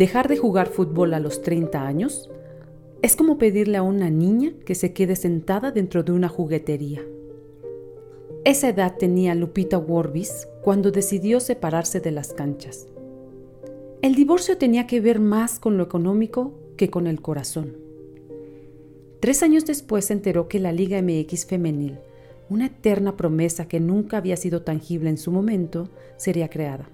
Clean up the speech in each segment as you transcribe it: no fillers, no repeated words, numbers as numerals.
¿Dejar de jugar fútbol a los 30 años? Es como pedirle a una niña que se quede sentada dentro de una juguetería. Esa edad tenía Lupita Worbis cuando decidió separarse de las canchas. El divorcio tenía que ver más con lo económico que con el corazón. 3 años después se enteró que la Liga MX Femenil, una eterna promesa que nunca había sido tangible en su momento, sería creada.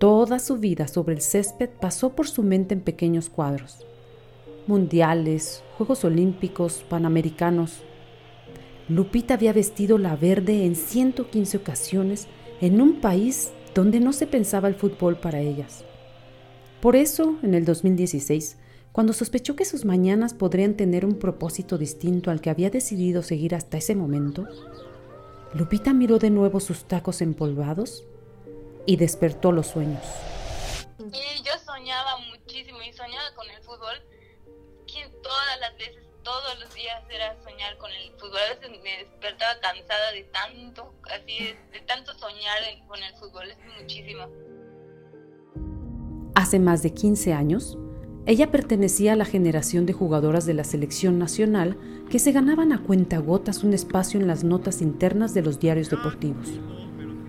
Toda su vida sobre el césped pasó por su mente en pequeños cuadros. Mundiales, Juegos Olímpicos, Panamericanos. Lupita había vestido la verde en 115 ocasiones en un país donde no se pensaba el fútbol para ellas. Por eso, en el 2016, cuando sospechó que sus mañanas podrían tener un propósito distinto al que había decidido seguir hasta ese momento, Lupita miró de nuevo sus tacos empolvados y despertó los sueños. Y yo soñaba muchísimo y soñaba con el fútbol. Todas las veces, todos los días era soñar con el fútbol. A veces me despertaba cansada de tanto, de tanto soñar con el fútbol. Es muchísimo. Hace más de 15 años, ella pertenecía a la generación de jugadoras de la selección nacional que se ganaban a cuentagotas un espacio en las notas internas de los diarios deportivos.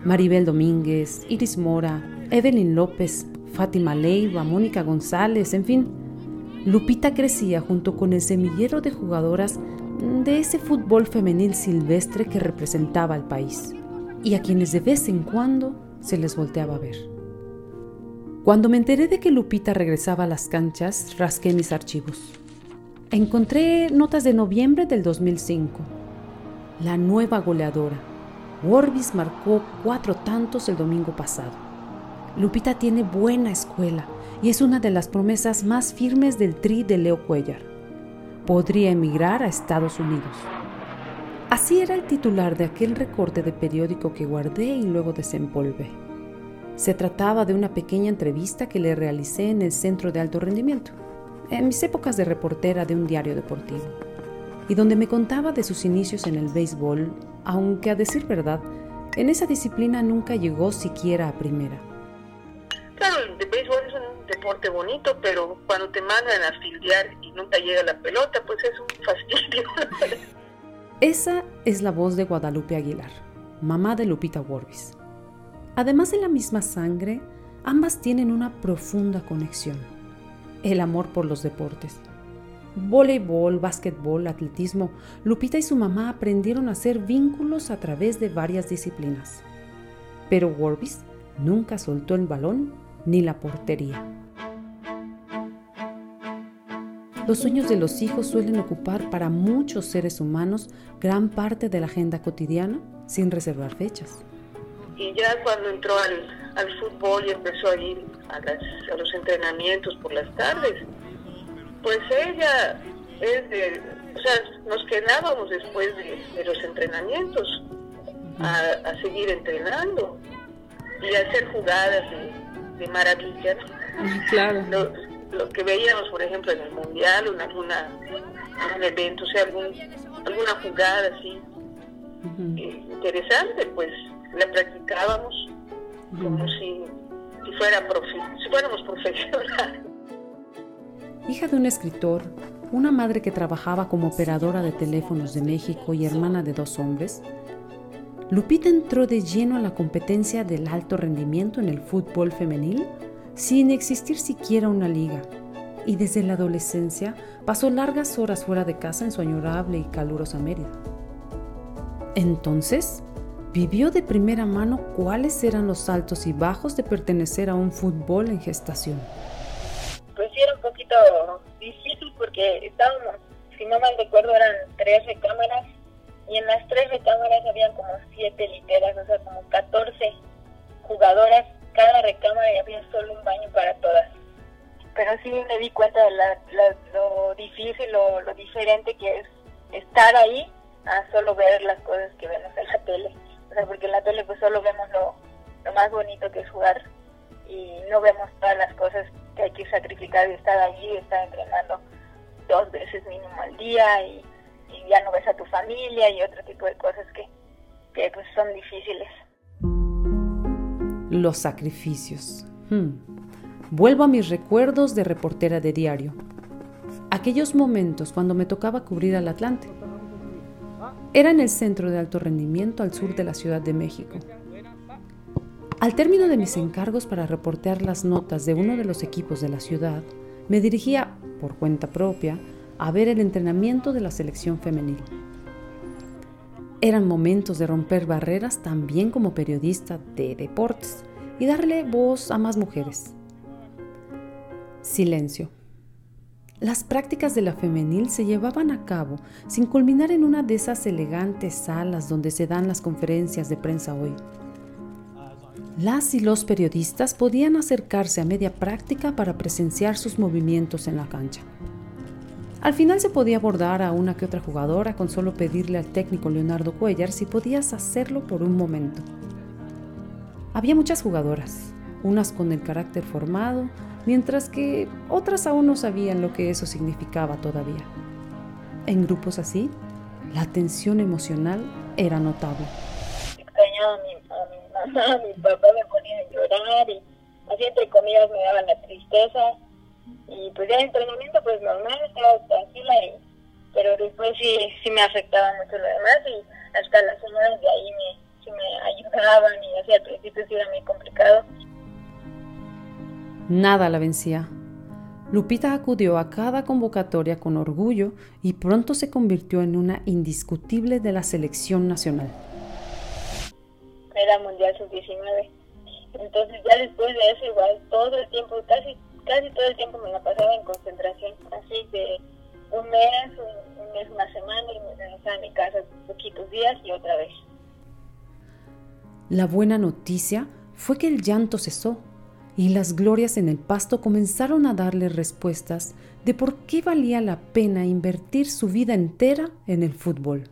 Maribel Domínguez, Iris Mora, Evelyn López, Fátima Leyva, Mónica González, en fin. Lupita crecía junto con el semillero de jugadoras de ese fútbol femenil silvestre que representaba al país y a quienes de vez en cuando se les volteaba a ver. Cuando me enteré de que Lupita regresaba a las canchas, rasqué mis archivos. Encontré notas de noviembre del 2005. La nueva goleadora. Worbis marcó 4 tantos el domingo pasado. Lupita tiene buena escuela y es una de las promesas más firmes del tri de Leo Cuellar. Podría emigrar a Estados Unidos. Así era el titular de aquel recorte de periódico que guardé y luego desempolvé. Se trataba de una pequeña entrevista que le realicé en el Centro de Alto Rendimiento, en mis épocas de reportera de un diario deportivo, y donde me contaba de sus inicios en el béisbol, aunque a decir verdad, en esa disciplina nunca llegó siquiera a primera. Claro, el béisbol es un deporte bonito, pero cuando te mandan a fildear y nunca llega la pelota, pues es un fastidio. Esa es la voz de Guadalupe Aguilar, mamá de Lupita Worbis. Además de la misma sangre, ambas tienen una profunda conexión. El amor por los deportes. Voleibol, básquetbol, atletismo. Lupita y su mamá aprendieron a hacer vínculos a través de varias disciplinas. Pero Worbis nunca soltó el balón ni la portería. Los sueños de los hijos suelen ocupar para muchos seres humanos gran parte de la agenda cotidiana sin reservar fechas. Y ya cuando entró al fútbol y empezó a ir a los entrenamientos por las tardes, pues ella nos quedábamos después de los entrenamientos a seguir entrenando y hacer jugadas de maravilla, ¿no? Claro. Lo que veíamos, por ejemplo, en el Mundial o en algún evento, o sea, alguna jugada así interesante, pues la practicábamos como si fuéramos profesionales. Hija de un escritor, una madre que trabajaba como operadora de teléfonos de México y hermana de 2 hombres, Lupita entró de lleno a la competencia del alto rendimiento en el fútbol femenil sin existir siquiera una liga, y desde la adolescencia pasó largas horas fuera de casa en su añorable y calurosa Mérida. Entonces, vivió de primera mano cuáles eran los altos y bajos de pertenecer a un fútbol en gestación. Pues era un poquito difícil porque estábamos, si no mal recuerdo, eran 3 recámaras. Y en las 3 recámaras habían como 7 literas, o sea, como 14 jugadoras cada recámara y había solo un baño para todas. Pero sí me di cuenta de lo difícil, lo diferente que es estar ahí a solo ver las cosas que vemos en la tele. O sea, porque en la tele pues solo vemos lo más bonito que es jugar y no vemos todas las cosas que hay que sacrificar de estar allí, de estar entrenando 2 veces mínimo al día y ya no ves a tu familia y otro tipo de cosas que pues son difíciles. Los sacrificios. Vuelvo a mis recuerdos de reportera de diario. Aquellos momentos cuando me tocaba cubrir al Atlante. Era en el centro de alto rendimiento al sur de la Ciudad de México. Al término de mis encargos para reportear las notas de uno de los equipos de la ciudad, me dirigía, por cuenta propia, a ver el entrenamiento de la selección femenil. Eran momentos de romper barreras también como periodista de deportes y darle voz a más mujeres. Silencio. Las prácticas de la femenil se llevaban a cabo sin culminar en una de esas elegantes salas donde se dan las conferencias de prensa hoy. Las y los periodistas podían acercarse a media práctica para presenciar sus movimientos en la cancha. Al final se podía abordar a una que otra jugadora con solo pedirle al técnico Leonardo Cuellar si podías hacerlo por un momento. Había muchas jugadoras, unas con el carácter formado, mientras que otras aún no sabían lo que eso significaba todavía. En grupos así, la tensión emocional era notable. Extrañaba a mi mamá, mi papá me ponía a llorar y así entre comillas me daba la tristeza. Y pues ya el entrenamiento pues normal, estaba tranquila, pero después sí me afectaba mucho lo demás y hasta las señoras de ahí me ayudaban y así al principio sí era muy complicado. Nada la vencía. Lupita acudió a cada convocatoria con orgullo y pronto se convirtió en una indiscutible de la selección nacional. Era Mundial Sub-19, entonces ya después de eso igual todo el tiempo, casi todo el tiempo me la pasaba en concentración, así de un mes, una semana, y me regresaba a mi casa poquitos días y otra vez. La buena noticia fue que el llanto cesó y las glorias en el pasto comenzaron a darle respuestas de por qué valía la pena invertir su vida entera en el fútbol.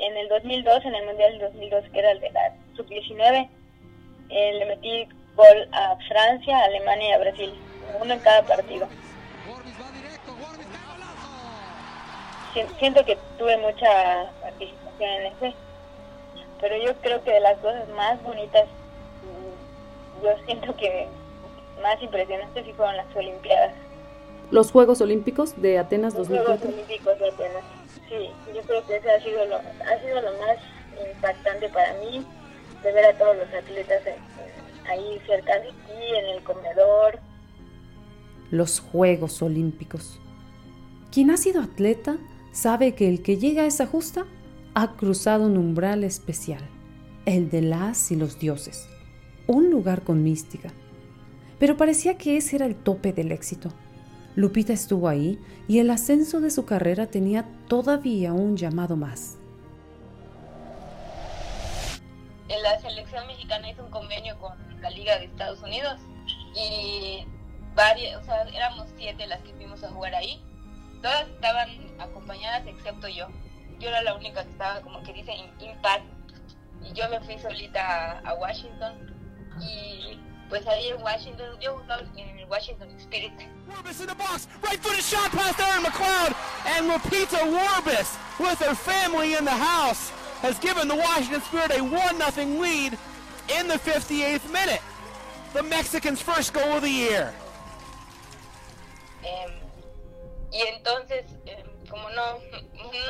En el 2002, en el Mundial del 2002, que era el de la Sub-19, le metí gol a Francia, Alemania y a Brasil, uno en cada partido. Siento que tuve mucha participación en ese, pero yo creo que de las cosas más bonitas, yo siento que más impresionantes sí fueron las Olimpiadas. ¿Los Juegos Olímpicos de Atenas 2004? Los Juegos Olímpicos de Atenas, sí, yo creo que ese ha sido lo más impactante para mí, de ver a todos los atletas ahí cerca de aquí, en el comedor. Los Juegos Olímpicos. Quien ha sido atleta sabe que el que llega a esa justa ha cruzado un umbral especial, el de las y los dioses, un lugar con mística. Pero parecía que ese era el tope del éxito. Lupita estuvo ahí y el ascenso de su carrera tenía todavía un llamado más. La selección mexicana hizo un convenio con la Liga de Estados Unidos y éramos 7 las que fuimos a jugar ahí. Todas estaban acompañadas excepto yo. Yo era la única que estaba, como que dice, impar. Y yo me fui solita a Washington y pues ahí en Washington, yo jugaba en el Washington Spirit. Worbis in the box, right footed shot past Aaron McLeod, and Lupita Worbis with her family in the house has given the Washington Spirit a 1-0 lead in the 58th minute. The Mexicans' first goal of the year. Y entonces, como no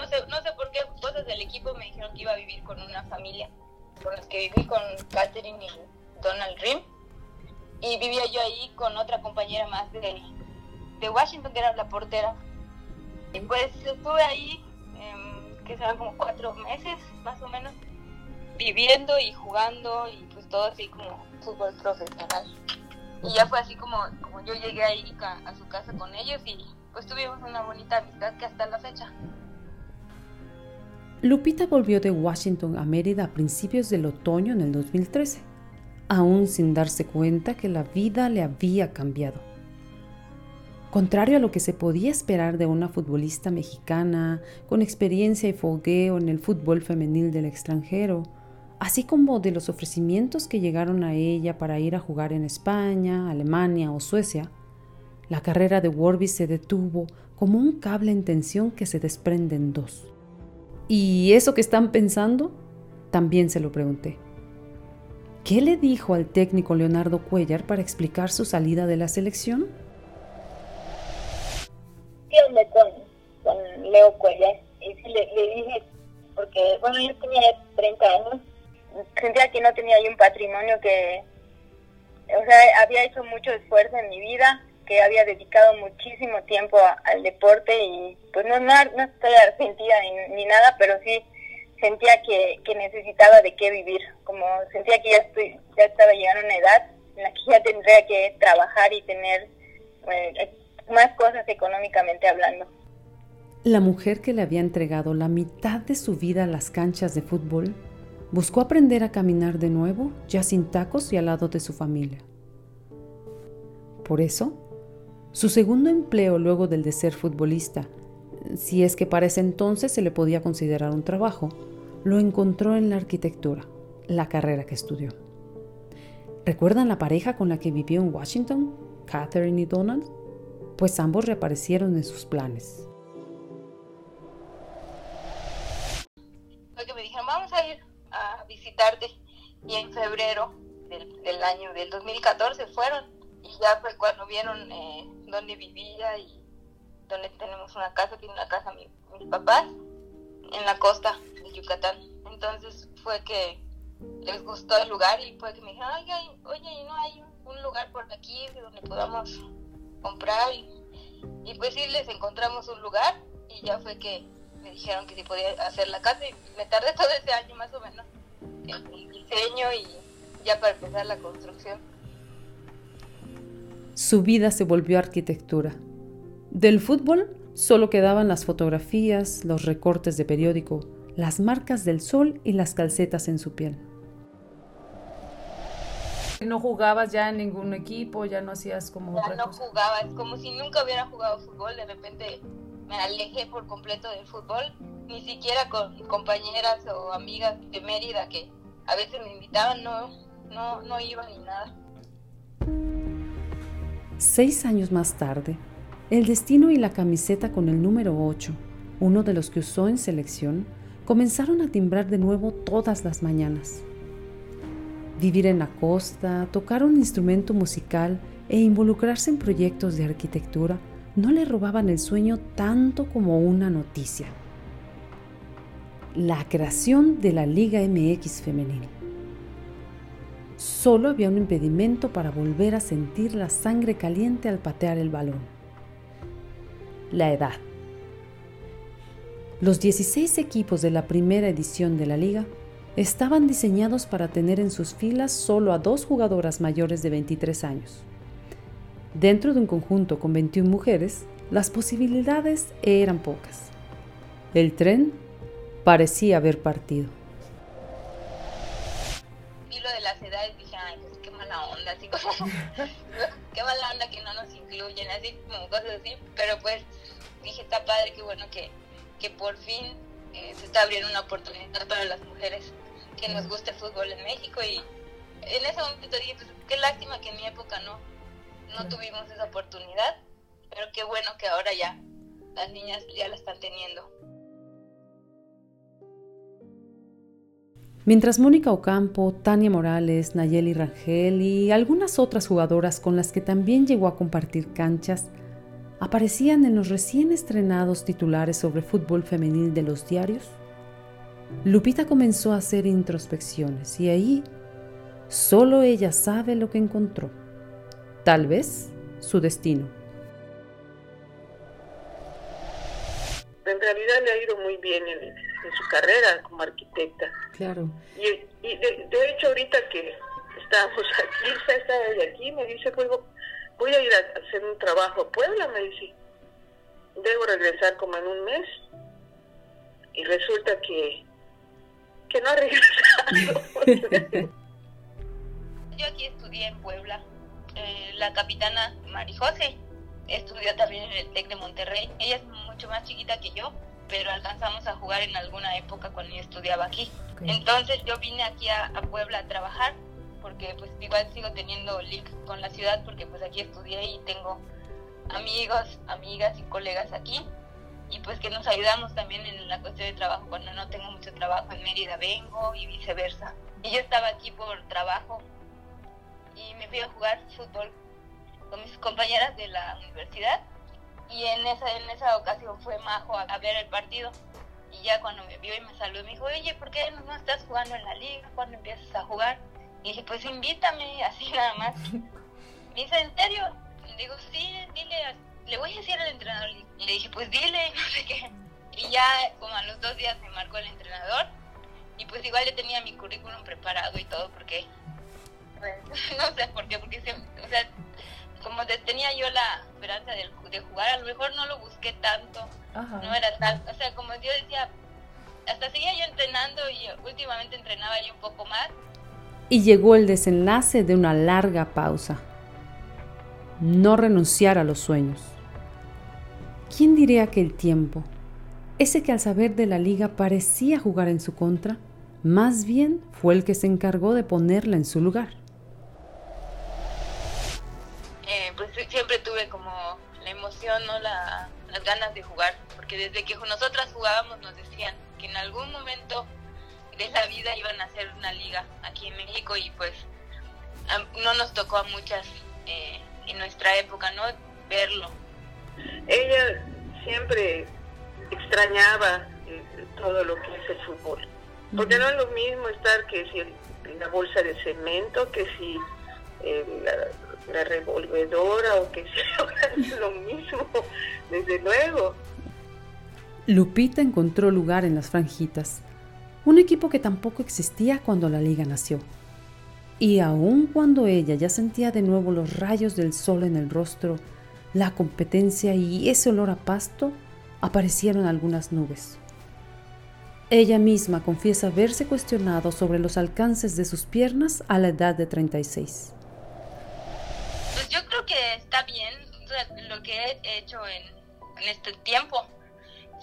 sé por qué cosas del equipo me dijeron que iba a vivir con una familia, con los que viví, con Catherine y Donald Rim, y vivía yo ahí con otra compañera más de Washington, que era la portera. Y pues estuve ahí, que serán como 4 meses más o menos, viviendo y jugando y pues todo así como fútbol profesional. Y ya fue así como yo llegué ahí a su casa con ellos y pues tuvimos una bonita amistad que hasta la fecha. Lupita volvió de Washington a Mérida a principios del otoño en el 2013, aún sin darse cuenta que la vida le había cambiado. Contrario a lo que se podía esperar de una futbolista mexicana con experiencia y fogueo en el fútbol femenil del extranjero, así como de los ofrecimientos que llegaron a ella para ir a jugar en España, Alemania o Suecia, la carrera de Worbis se detuvo como un cable en tensión que se desprende en dos. ¿Y eso que están pensando? También se lo pregunté. ¿Qué le dijo al técnico Leonardo Cuellar para explicar su salida de la selección? Sí, hablé con Leo Cuellar y le dije, porque bueno, yo tenía 30 años, sentía que no tenía yo un patrimonio que, o sea, había hecho mucho esfuerzo en mi vida, que había dedicado muchísimo tiempo al deporte y pues no estoy argentina ni nada, pero sí sentía que necesitaba de qué vivir, como sentía que ya estaba llegando a una edad en la que ya tendría que trabajar y tener más cosas económicamente hablando. La mujer que le había entregado la mitad de su vida a las canchas de fútbol buscó aprender a caminar de nuevo, ya sin tacos y al lado de su familia. Por eso, su segundo empleo luego del de ser futbolista, si es que para ese entonces se le podía considerar un trabajo, lo encontró en la arquitectura, la carrera que estudió. ¿Recuerdan la pareja con la que vivió en Washington, Catherine y Donald? Pues ambos reaparecieron en sus planes. Porque me dijeron, vamos a ir a visitarte. Y en febrero del año del 2014 fueron. Y ya fue cuando vieron dónde vivía y donde tenemos una casa, tiene una casa mis papás, en la costa de Yucatán. Entonces fue que les gustó el lugar y fue que me dijeron, oye, ¿y no hay un lugar por aquí donde podamos comprar? Y pues sí, les encontramos un lugar y ya fue que me dijeron que sí podía hacer la casa y me tardé todo ese año más o menos en el diseño y ya para empezar la construcción. Su vida se volvió arquitectura. Del fútbol solo quedaban las fotografías, los recortes de periódico, las marcas del sol y las calcetas en su piel. No jugabas ya en ningún equipo, ya no hacías como otra cosa. Ya no jugaba, es como si nunca hubiera jugado fútbol. De repente me alejé por completo del fútbol, ni siquiera con compañeras o amigas de Mérida que a veces me invitaban, no iba ni nada. 6 años más tarde, el destino y la camiseta con el número 8, uno de los que usó en selección, comenzaron a timbrar de nuevo todas las mañanas. Vivir en la costa, tocar un instrumento musical e involucrarse en proyectos de arquitectura no le robaban el sueño tanto como una noticia: la creación de la Liga MX Femenil. Solo había un impedimento para volver a sentir la sangre caliente al patear el balón: la edad. Los 16 equipos de la primera edición de la liga estaban diseñados para tener en sus filas solo a 2 jugadoras mayores de 23 años. Dentro de un conjunto con 21 mujeres, las posibilidades eran pocas. El tren parecía haber partido. Y lo de las edades, dije, ay, pues qué mala onda, así como, qué mala onda que no nos incluyen, así como cosas así, pero pues dije, está padre, qué bueno que por fin se está abriendo una oportunidad para las mujeres que nos gusta el fútbol en México. Y en ese momento dije, pues qué lástima que en mi época no tuvimos esa oportunidad, pero qué bueno que ahora ya las niñas ya la están teniendo. Mientras Mónica Ocampo, Tania Morales, Nayeli Rangel y algunas otras jugadoras con las que también llegó a compartir canchas aparecían en los recién estrenados titulares sobre fútbol femenil de los diarios, Lupita comenzó a hacer introspecciones y ahí solo ella sabe lo que encontró. Tal vez su destino. En realidad le ha ido muy bien en su carrera como arquitecta. Claro. Y de hecho ahorita que estábamos aquí, estaba de aquí, me dice, voy a ir a hacer un trabajo a Puebla, me dice, debo regresar como en un mes, y resulta que no ha regresado. Yo aquí estudié en Puebla, la capitana Mari José estudió también en el TEC de Monterrey, ella es mucho más chiquita que yo, pero alcanzamos a jugar en alguna época cuando yo estudiaba aquí. Okay. Entonces yo vine aquí a Puebla a trabajar, porque pues igual sigo teniendo link con la ciudad, porque pues aquí estudié y tengo amigos, amigas y colegas aquí, y pues que nos ayudamos también en la cuestión de trabajo. Cuando no tengo mucho trabajo en Mérida vengo y viceversa. y yo estaba aquí por trabajo y me fui a jugar fútbol con mis compañeras de la universidad, y en esa ocasión fue Majo a ver el partido, y ya cuando me vio y me saludó me dijo, oye, ¿por qué no estás jugando en la liga? ¿Cuándo empiezas a jugar? Y dije, pues invítame, así nada más. Me dice, ¿en serio? Le digo, sí, dile, le voy a decir al entrenador. Y le dije, pues dile, no sé qué. Y ya como a los 2 días me marcó el entrenador, y pues igual ya tenía mi currículum preparado y todo, porque no sé por qué, porque siempre, o sea, como tenía yo la esperanza de jugar, a lo mejor no lo busqué tanto. Ajá. No era tal, o sea, como yo decía, hasta seguía yo entrenando y últimamente entrenaba yo un poco más. Y llegó el desenlace de una larga pausa. No renunciar a los sueños. ¿Quién diría que el tiempo, ese que al saber de la liga parecía jugar en su contra, más bien fue el que se encargó de ponerla en su lugar? Pues siempre tuve como la emoción, ¿no? Las ganas de jugar, porque desde que nosotras jugábamos nos decían que en algún momento de la vida iban a hacer una liga aquí en México, y pues no nos tocó a muchas en nuestra época, ¿no? Verlo. Ella siempre extrañaba todo lo que es el fútbol, porque no es lo mismo estar que si la bolsa de cemento, que si la revolvedora, o que si es lo mismo, desde luego. Lupita encontró lugar en las Franjitas, un equipo que tampoco existía cuando la liga nació. Y aun cuando ella ya sentía de nuevo los rayos del sol en el rostro, la competencia y ese olor a pasto, aparecieron algunas nubes. Ella misma confiesa haberse cuestionado sobre los alcances de sus piernas a la edad de 36. Pues yo creo que está bien, o sea, lo que he hecho en este tiempo.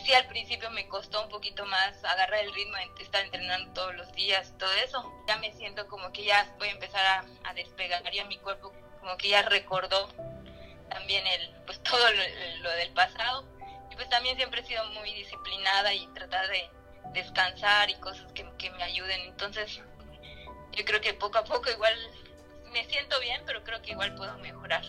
Sí, al principio me costó un poquito más agarrar el ritmo de estar entrenando todos los días, todo eso. Ya me siento como que ya voy a empezar a despegar, ya mi cuerpo como que ya recordó también pues todo lo del pasado. Y pues también siempre he sido muy disciplinada y tratar de descansar y cosas que me ayuden. Entonces yo creo que poco a poco igual me siento bien, pero creo que igual puedo mejorar.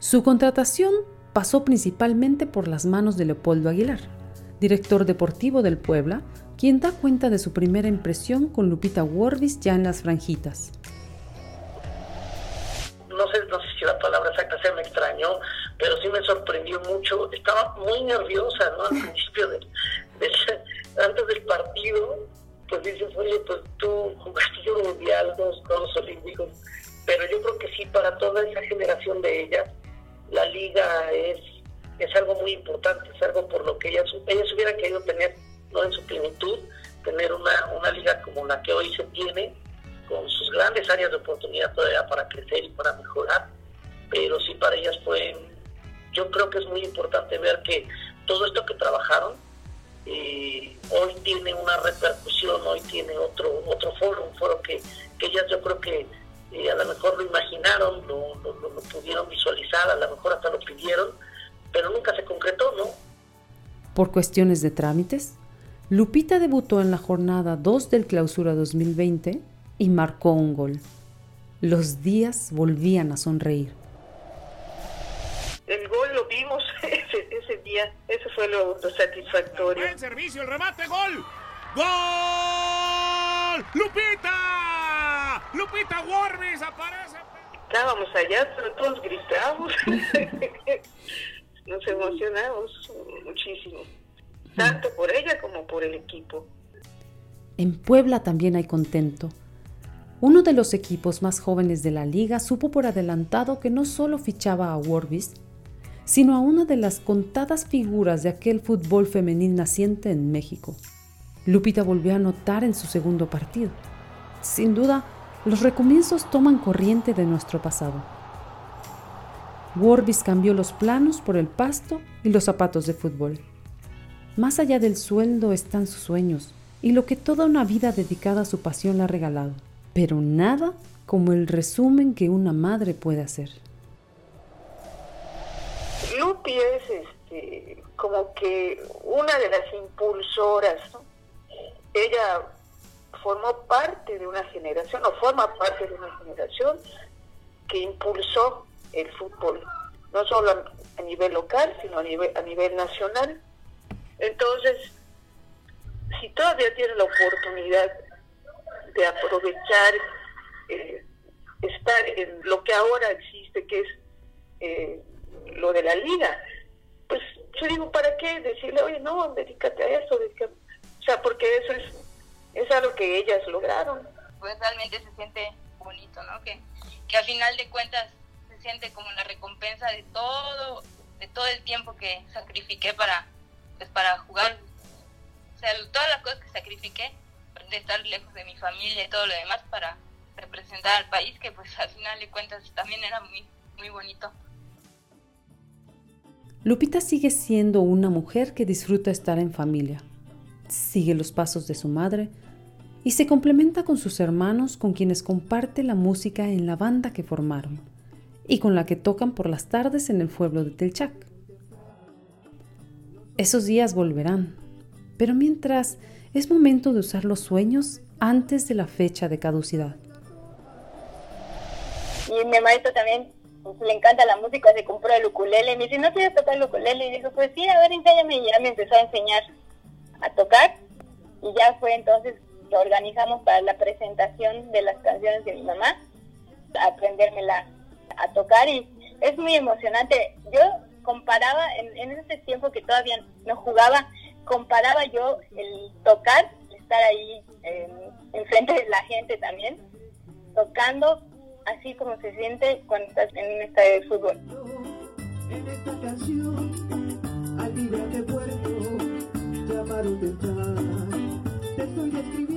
Su contratación pasó principalmente por las manos de Leopoldo Aguilar, director deportivo del Puebla, quien da cuenta de su primera impresión con Lupita Worbis ya en las Franjitas. No sé si la palabra exacta sea me extrañó, pero sí me sorprendió mucho. Estaba muy nerviosa, ¿no? Al principio, antes del partido, pues dices, oye, pues tú jugaste los mundiales, los olímpicos. Pero yo creo que sí, para toda esa generación de ellas, la liga es algo muy importante, es algo por lo que ellas hubieran querido tener, no en su plenitud, tener una liga como la que hoy se tiene, con sus grandes áreas de oportunidad todavía para crecer y para mejorar, pero sí para ellas fue, yo creo que es muy importante ver que todo esto que trabajaron hoy tiene una repercusión, hoy tiene otro foro, un foro que ellas yo creo que a lo mejor lo imaginaron, lo pudieron visualizar, a lo mejor hasta lo pidieron, pero nunca se concretó, ¿no? Por cuestiones de trámites, Lupita debutó en la jornada 2 del Clausura 2020 y marcó un gol. Los días volvían a sonreír. El gol lo vimos ese día, eso fue lo satisfactorio. Buen servicio, el remate, gol. ¡Gol! ¡Lupita Worbis aparece! Estábamos allá, pero todos gritamos. Nos emocionamos muchísimo, tanto por ella como por el equipo. En Puebla también hay contento. Uno de los equipos más jóvenes de la liga supo por adelantado que no solo fichaba a Worbis, sino a una de las contadas figuras de aquel fútbol femenil naciente en México. Lupita volvió a anotar en su segundo partido. Sin duda, los recomienzos toman corriente de nuestro pasado. Worbis cambió los planos por el pasto y los zapatos de fútbol. Más allá del sueldo están sus sueños y lo que toda una vida dedicada a su pasión le ha regalado. Pero nada como el resumen que una madre puede hacer. Lupi es como que una de las impulsoras, ¿no? ella formó parte de una generación, o forma parte de una generación que impulsó el fútbol, no solo a nivel local, sino a nivel nacional. Entonces, si todavía tiene la oportunidad de aprovechar, estar en lo que ahora existe, que es lo de la liga, pues yo digo, ¿para qué decirle, oye, no, dedícate a eso? O sea, porque eso es algo que ellas lograron. Pues realmente se siente bonito, ¿no? Que al final de cuentas se siente como la recompensa de todo el tiempo que sacrifiqué para jugar. O sea, todas las cosas que sacrifiqué, de estar lejos de mi familia y todo lo demás para representar al país, que pues al final de cuentas también era muy, muy bonito. Lupita sigue siendo una mujer que disfruta estar en familia, sigue los pasos de su madre y se complementa con sus hermanos, con quienes comparte la música en la banda que formaron y con la que tocan por las tardes en el pueblo de Telchac. Esos días volverán, pero mientras es momento de usar los sueños antes de la fecha de caducidad. Y mi maestro también le encanta la música, se compró el ukulele, y me dice, ¿no quieres tocar el ukulele? Y dijo, pues sí, a ver, enséñame, y ya me empezó a enseñar a tocar, y ya fue entonces que organizamos para la presentación de las canciones de mi mamá, aprendérmela a tocar, y es muy emocionante. Yo comparaba, en ese tiempo que todavía no jugaba, comparaba yo el tocar, estar ahí enfrente de la gente también, tocando, así como se siente cuando estás en un estadio de fútbol. En esta canción, al librarte puerto, llamar o tentar, te estoy describiendo.